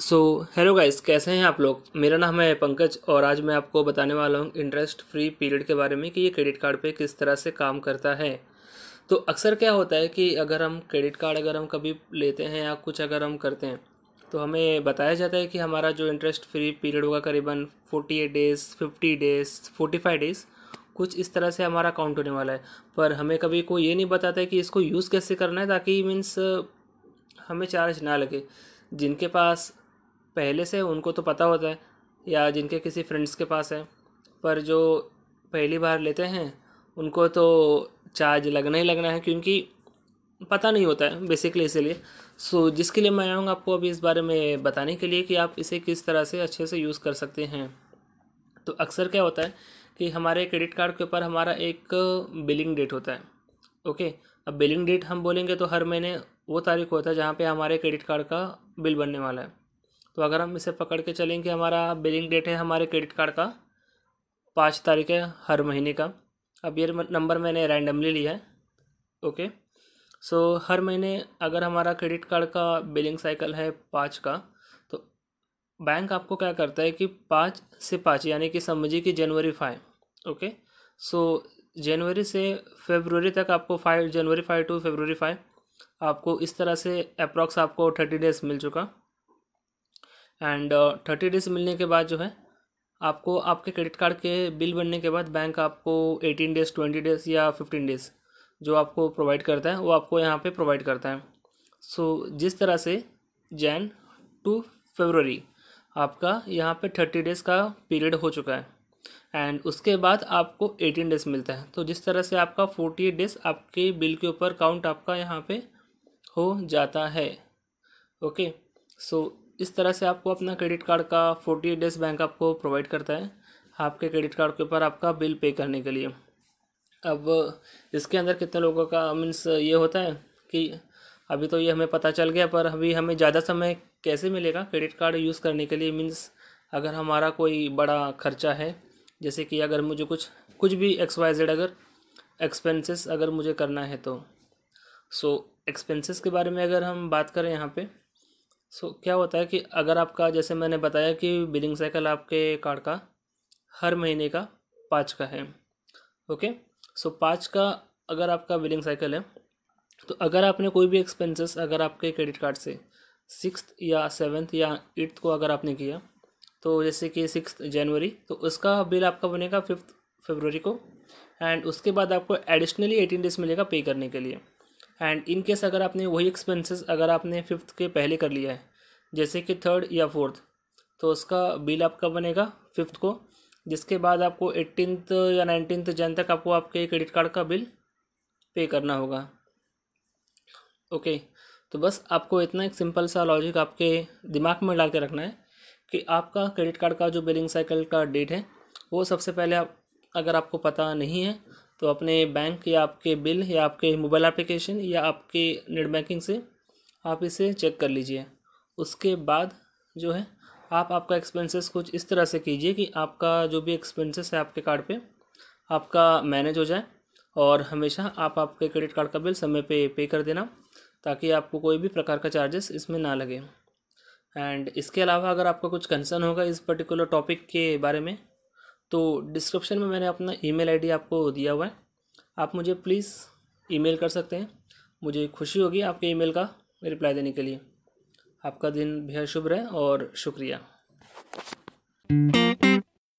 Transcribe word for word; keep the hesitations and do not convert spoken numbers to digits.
So hello guys, कैसे हैं आप लोग। मेरा नाम है पंकज और आज मैं आपको बताने वाला हूं इंटरेस्ट फ्री पीरियड के बारे में कि ये क्रेडिट कार्ड पे किस तरह से काम करता है। तो अक्सर क्या होता है कि अगर हम क्रेडिट कार्ड अगर हम कभी लेते हैं या कुछ अगर हम करते हैं तो हमें बताया जाता है कि हमारा जो इंटरेस्ट फ्री पीरियड होगा करीबन अड़तालीस डेज़, पचास डेज़, पैंतालीस डेज़ कुछ इस तरह से हमारा काउंट होने वाला है। पर हमें कभी कोई ये नहीं बताता है कि इसको यूज़ कैसे करना है ताकि मीन्स हमें चार्ज ना लगे। जिनके पास पहले से उनको तो पता होता है या जिनके किसी फ्रेंड्स के पास है, पर जो पहली बार लेते हैं उनको तो चार्ज लगना ही लगना है क्योंकि पता नहीं होता है बेसिकली। इसीलिए सो जिसके लिए मैं आया हूँ आपको अभी इस बारे में बताने के लिए कि आप इसे किस तरह से अच्छे से यूज़ कर सकते हैं। तो अक्सर क्या होता है कि हमारे क्रेडिट कार्ड के ऊपर हमारा एक बिलिंग डेट होता है। ओके, अब बिलिंग डेट हम बोलेंगे तो हर महीने वो तारीख होता है जहाँ पे हमारे क्रेडिट कार्ड का बिल बनने वाला है। तो अगर हम इसे पकड़ के चलें कि हमारा बिलिंग डेट है हमारे क्रेडिट कार्ड का पाँच तारीख है हर महीने का। अब ये नंबर मैंने रैंडमली लिया है। ओके, सो हर महीने अगर हमारा क्रेडिट कार्ड का बिलिंग साइकिल है पाँच का तो बैंक आपको क्या करता है कि पाँच से पाँच यानी कि समझिए कि जनवरी फाइव। ओके, सो जनवरी से फरवरी तक आपको फाइव जनवरी फाइव टू फरवरी फाइव आपको इस तरह से अप्रॉक्स आपको थर्टी डेज़ मिल चुका। एंड थर्टी डेज़ मिलने के बाद जो है आपको आपके क्रेडिट कार्ड के बिल बनने के बाद बैंक आपको एटीन डेज़, ट्वेंटी डेज़ या फिफ्टीन डेज़ जो आपको प्रोवाइड करता है वो आपको यहाँ पे प्रोवाइड करता है। सो so, जिस तरह से जैन टू फरवरी आपका यहाँ पे थर्टी डेज़ का पीरियड हो चुका है एंड उसके बाद आपको एटीन डेज़ मिलता है। तो जिस तरह से आपका फोर्टी डेज़ आपके बिल के ऊपर काउंट आपका यहाँ पे हो जाता है। ओके, सो इस तरह से आपको अपना क्रेडिट कार्ड का फोर्टी डेज़ बैंक आपको प्रोवाइड करता है आपके क्रेडिट कार्ड के ऊपर आपका बिल पे करने के लिए। अब इसके अंदर कितने लोगों का मीन्स ये होता है कि अभी तो ये हमें पता चल गया, पर अभी हमें ज़्यादा समय कैसे मिलेगा क्रेडिट कार्ड यूज़ करने के लिए। मीन्स अगर हमारा कोई बड़ा खर्चा है, जैसे कि अगर मुझे कुछ कुछ भी एक्स वाई जेड अगर एक्सपेंसेस अगर मुझे करना है तो सो so, एक्सपेंसेस के बारे में अगर हम बात करें यहाँ पे सो so, क्या होता है कि अगर आपका जैसे मैंने बताया कि बिलिंग साइकिल आपके कार्ड का हर महीने का पाँच का है। ओके, सो पाँच का अगर आपका बिलिंग साइकिल है तो अगर आपने कोई भी एक्सपेंसेस अगर आपके क्रेडिट कार्ड से सिक्स्थ या सेवन्थ या एट्थ को अगर आपने किया तो जैसे कि सिक्स्थ जनवरी तो उसका बिल आपका बनेगा फिफ्थ फरवरी को एंड उसके बाद आपको एडिशनली एटीन डेज़ मिलेगा पे करने के लिए। एंड इन केस अगर आपने वही एक्सपेंसेस अगर आपने फिफ्थ के पहले कर लिया है जैसे कि थर्ड या फोर्थ तो उसका बिल आपका बनेगा फिफ्थ को, जिसके बाद आपको एटीनथ या नाइनटीनथ जन तक आपको आपके क्रेडिट कार्ड का बिल पे करना होगा। ओके, तो बस आपको इतना एक सिंपल सा लॉजिक आपके दिमाग में डाल के रखना है कि आपका क्रेडिट कार्ड का जो बिलिंग साइकिल का डेट है वो सबसे पहले आप अगर आपको पता नहीं है तो अपने बैंक या आपके बिल या आपके मोबाइल एप्लीकेशन या आपके नेट बैंकिंग से आप इसे चेक कर लीजिए। उसके बाद जो है आप आपका एक्सपेंसेस कुछ इस तरह से कीजिए कि आपका जो भी एक्सपेंसेस है आपके कार्ड पे आपका मैनेज हो जाए और हमेशा आप आपके क्रेडिट कार्ड का बिल समय पे पे कर देना ताकि आपको कोई भी प्रकार का चार्जेस इसमें ना लगे। एंड इसके अलावा अगर आपका कुछ कंसर्न होगा इस पर्टिकुलर टॉपिक के बारे में तो डिस्क्रिप्शन में मैंने अपना ईमेल आईडी आपको दिया हुआ है, आप मुझे प्लीज़ ईमेल कर सकते हैं। मुझे खुशी होगी आपके ईमेल का रिप्लाई देने के लिए। आपका दिन बेहद शुभ रहे और शुक्रिया।